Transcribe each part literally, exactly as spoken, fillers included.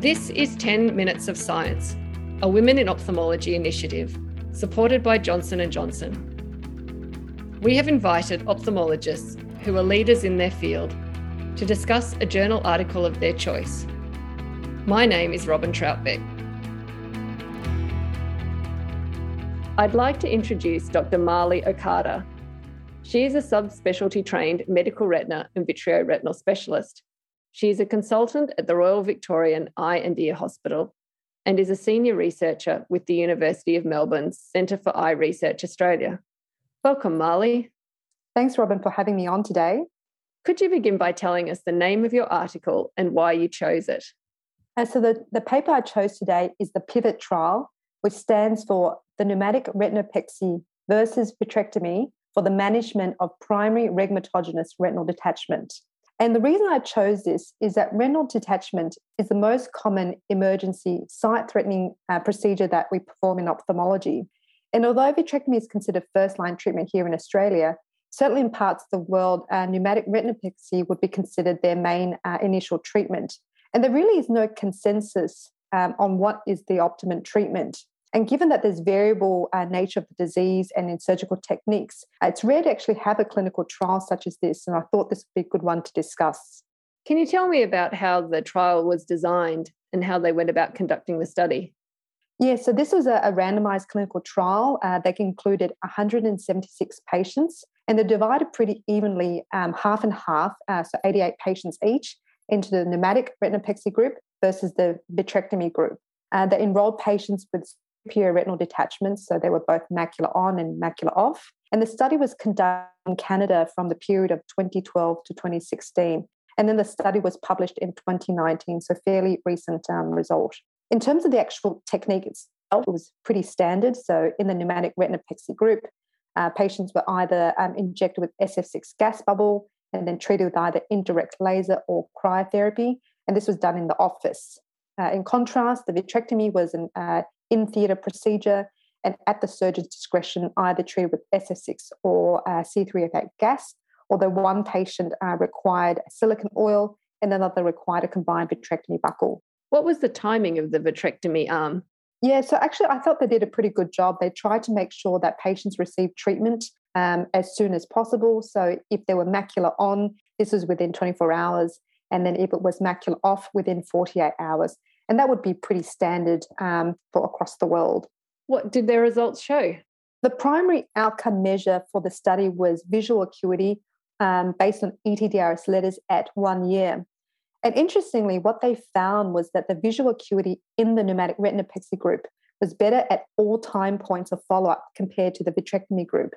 This is ten minutes of Science, a Women in Ophthalmology initiative supported by Johnson and Johnson. We have invited ophthalmologists who are leaders in their field to discuss a journal article of their choice. My name is Robin Troutbeck. I'd like to introduce Doctor Mali Okada. She is a subspecialty trained medical retina and vitreoretinal specialist. She is a consultant at the Royal Victorian Eye and Ear Hospital and is a senior researcher with the University of Melbourne's Centre for Eye Research Australia. Welcome, Mali. Thanks, Robin, for having me on today. Could you begin by telling us the name of your article and why you chose it? And so the, the paper I chose today is the PIVOT trial, which stands for the Pneumatic Retinopexy versus Vitrectomy for the Management of Primary Rhegmatogenous Retinal Detachment. And the reason I chose this is that retinal detachment is the most common emergency sight-threatening uh, procedure that we perform in ophthalmology. And although vitrectomy is considered first-line treatment here in Australia, certainly in parts of the world, uh, pneumatic retinopexy would be considered their main uh, initial treatment. And there really is no consensus um, on what is the optimum treatment. And given that there's variable uh, nature of the disease and in surgical techniques, it's rare to actually have a clinical trial such as this, and I thought this would be a good one to discuss. Can you tell me about how the trial was designed and how they went about conducting the study? Yeah, so this was a, a randomised clinical trial uh, that included one hundred seventy-six patients, and they're divided pretty evenly, um, half and half, uh, so eighty-eight patients each, into the pneumatic retinopexy group versus the vitrectomy group. Uh, they enrolled patients with superior retinal detachments, so they were both macula on and macula off. And the study was conducted in Canada from the period of twenty twelve to twenty sixteen. And then the study was published in twenty nineteen, so fairly recent um, result. In terms of the actual technique itself, it was pretty standard. So in the pneumatic retinopexy group, uh, patients were either um, injected with S F six gas bubble and then treated with either indirect laser or cryotherapy. And this was done in the office. Uh, in contrast, the vitrectomy was an uh, in-theatre procedure and at the surgeon's discretion, either treated with S F six or uh, C three F eight gas, although one patient uh, required silicone oil and another required a combined vitrectomy buckle. What was the timing of the vitrectomy arm? Yeah, so actually I thought they did a pretty good job. They tried to make sure that patients received treatment um, as soon as possible. So if there were macula on, this was within twenty-four hours. And then if it was macula off, within forty-eight hours. And that would be pretty standard um, for across the world. What did their results show? The primary outcome measure for the study was visual acuity um, based on E T D R S letters at one year. And interestingly, what they found was that the visual acuity in the pneumatic retinopexy group was better at all time points of follow-up compared to the vitrectomy group.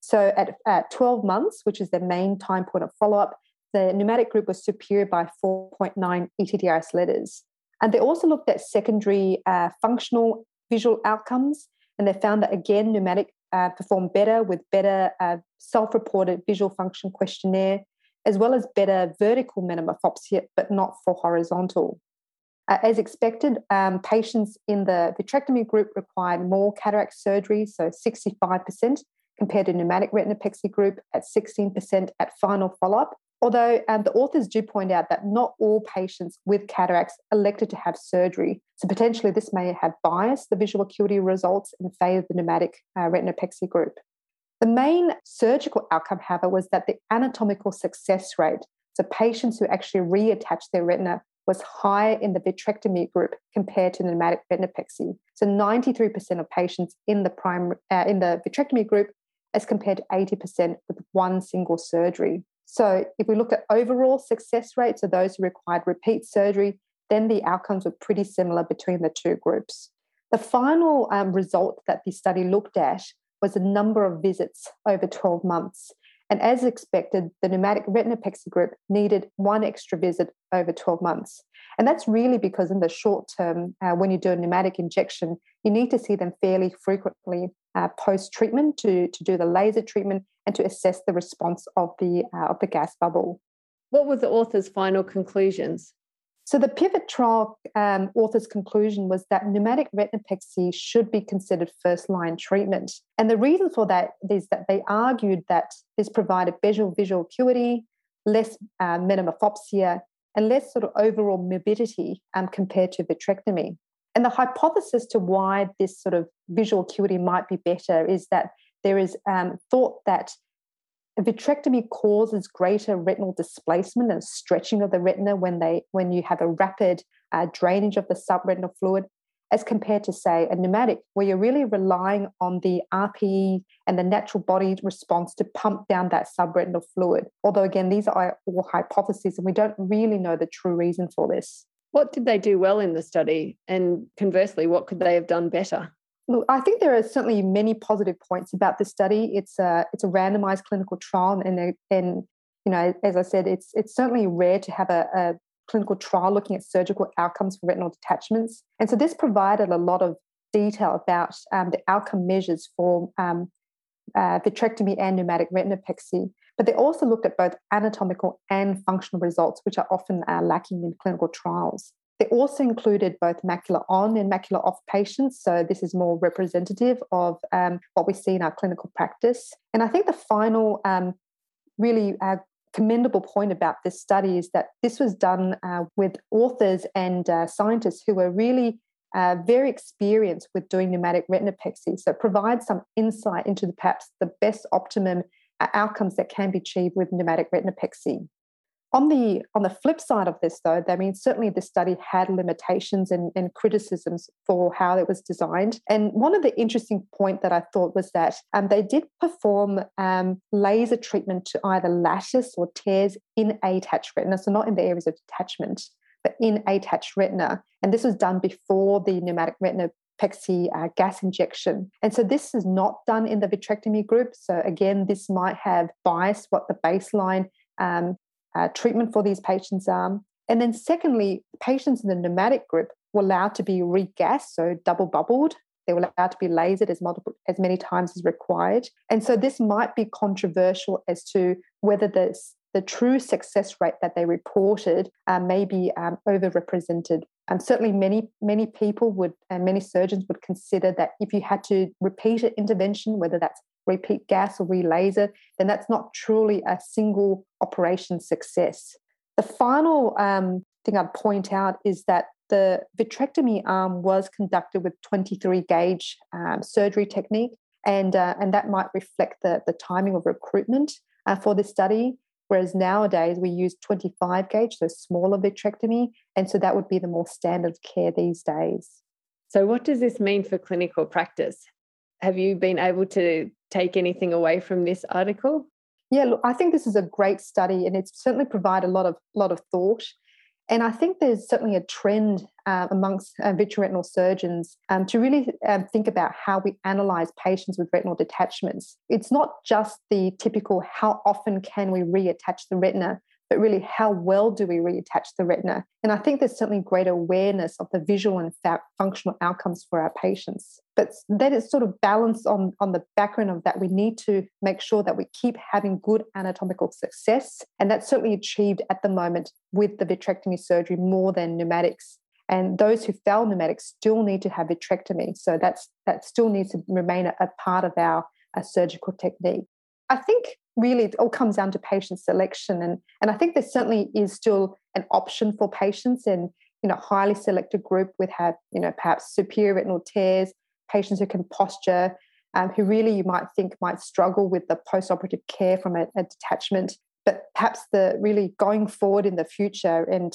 So at, at twelve months, which is their main time point of follow-up, the pneumatic group was superior by four point nine E T D R S letters. And they also looked at secondary uh, functional visual outcomes, and they found that, again, pneumatic uh, performed better with better uh, self-reported visual function questionnaire, as well as better vertical metamorphopsia, but not for horizontal. Uh, as expected, um, patients in the vitrectomy group required more cataract surgery, so sixty-five percent, compared to pneumatic retinopexy group at sixteen percent at final follow-up. Although um, the authors do point out that not all patients with cataracts elected to have surgery, so potentially this may have biased the visual acuity results in favour of the pneumatic uh, retinopexy group. The main surgical outcome, however, was that the anatomical success rate, so patients who actually reattached their retina, was higher in the vitrectomy group compared to the pneumatic retinopexy. So ninety-three percent of patients in the primary, uh, in the vitrectomy group as compared to eighty percent with one single surgery. So if we look at overall success rates of those who required repeat surgery, then the outcomes were pretty similar between the two groups. The final um, result that the study looked at was the number of visits over twelve months. And as expected, the pneumatic retinopexy group needed one extra visit over twelve months. And that's really because in the short term, uh, when you do a pneumatic injection, you need to see them fairly frequently uh, post-treatment to, to do the laser treatment and to assess the response of the, uh, of the gas bubble. What were the authors' final conclusions? So the PIVOT trial um, author's conclusion was that pneumatic retinopexy should be considered first-line treatment. And the reason for that is that they argued that this provided better visual acuity, less uh, metamorphopsia, and less sort of overall morbidity um, compared to vitrectomy. And the hypothesis to why this sort of visual acuity might be better is that there is um, thought that vitrectomy causes greater retinal displacement and stretching of the retina when they when you have a rapid uh, drainage of the subretinal fluid, as compared to, say, a pneumatic, where you're really relying on the R P E and the natural body response to pump down that subretinal fluid. Although, again, these are all hypotheses, and we don't really know the true reason for this. What did they do well in the study? And conversely, what could they have done better? Look, I think there are certainly many positive points about this study. It's a, it's a randomized clinical trial, and, and you know, as I said, it's, it's certainly rare to have a, a clinical trial looking at surgical outcomes for retinal detachments. And so this provided a lot of detail about um, the outcome measures for um, uh, vitrectomy and pneumatic retinopexy. But they also looked at both anatomical and functional results, which are often uh, lacking in clinical trials. They also included both macula on and macula off patients, so this is more representative of um, what we see in our clinical practice. And I think the final um, really uh, commendable point about this study is that this was done uh, with authors and uh, scientists who were really uh, very experienced with doing pneumatic retinopexy, so it provides some insight into the, perhaps the best optimum uh, outcomes that can be achieved with pneumatic retinopexy. On the, on the flip side of this, though, I mean, certainly the study had limitations and, and criticisms for how it was designed. And one of the interesting points that I thought was that um, they did perform um, laser treatment to either lattice or tears in attached retina, so not in the areas of detachment, but in attached retina. And this was done before the pneumatic retinopexy uh, gas injection. And so this is not done in the vitrectomy group. So again, this might have biased what the baseline um, Uh, treatment for these patients are. Um, and then secondly, patients in the pneumatic group were allowed to be regassed, so double bubbled. They were allowed to be lasered as multiple, as many times as required. And so this might be controversial as to whether the, the true success rate that they reported uh, may be um, overrepresented. Um, certainly many, many people would, and many surgeons would consider that if you had to repeat an intervention, whether that's repeat gas or re-laser, then that's not truly a single operation success. The final um, thing I'd point out is that the vitrectomy arm was conducted with twenty-three gauge um, surgery technique, and uh, and that might reflect the, the timing of recruitment uh, for this study, whereas nowadays we use twenty-five gauge, so smaller vitrectomy, and so that would be the more standard of care these days. So what does this mean for clinical practice? Have you been able to take anything away from this article? Yeah, look, I think this is a great study, and it's certainly provided a lot of lot of thought. And I think there's certainly a trend uh, amongst uh, vitreoretinal surgeons um, to really um, think about how we analyse patients with retinal detachments. It's not just the typical how often can we reattach the retina, but really how well do we reattach the retina? And I think there's certainly greater awareness of the visual and functional outcomes for our patients. But that is sort of balanced on, on the background of that we need to make sure that we keep having good anatomical success, and that's certainly achieved at the moment with the vitrectomy surgery more than pneumatics. And those who fail pneumatics still need to have vitrectomy, so that's that still needs to remain a, a part of our a surgical technique. I think really it all comes down to patient selection, and, and I think there certainly is still an option for patients in, you know, highly selected group with have, you know, perhaps superior retinal tears, patients who can posture, um, who really you might think might struggle with the post-operative care from a, a detachment. But perhaps the really going forward in the future, and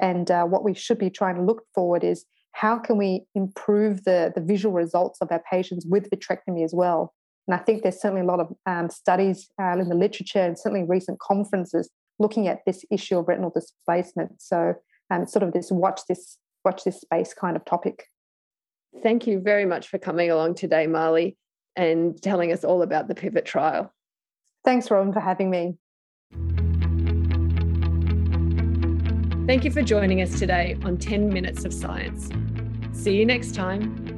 and uh, what we should be trying to look forward is how can we improve the, the visual results of our patients with vitrectomy as well. And I think there's certainly a lot of um, studies uh, in the literature and certainly recent conferences looking at this issue of retinal displacement. So um, it's sort of this watch this watch this space kind of topic. Thank you very much for coming along today, Mali, and telling us all about the PIVOT trial. Thanks, Robin, for having me. Thank you for joining us today on ten minutes of Science. See you next time.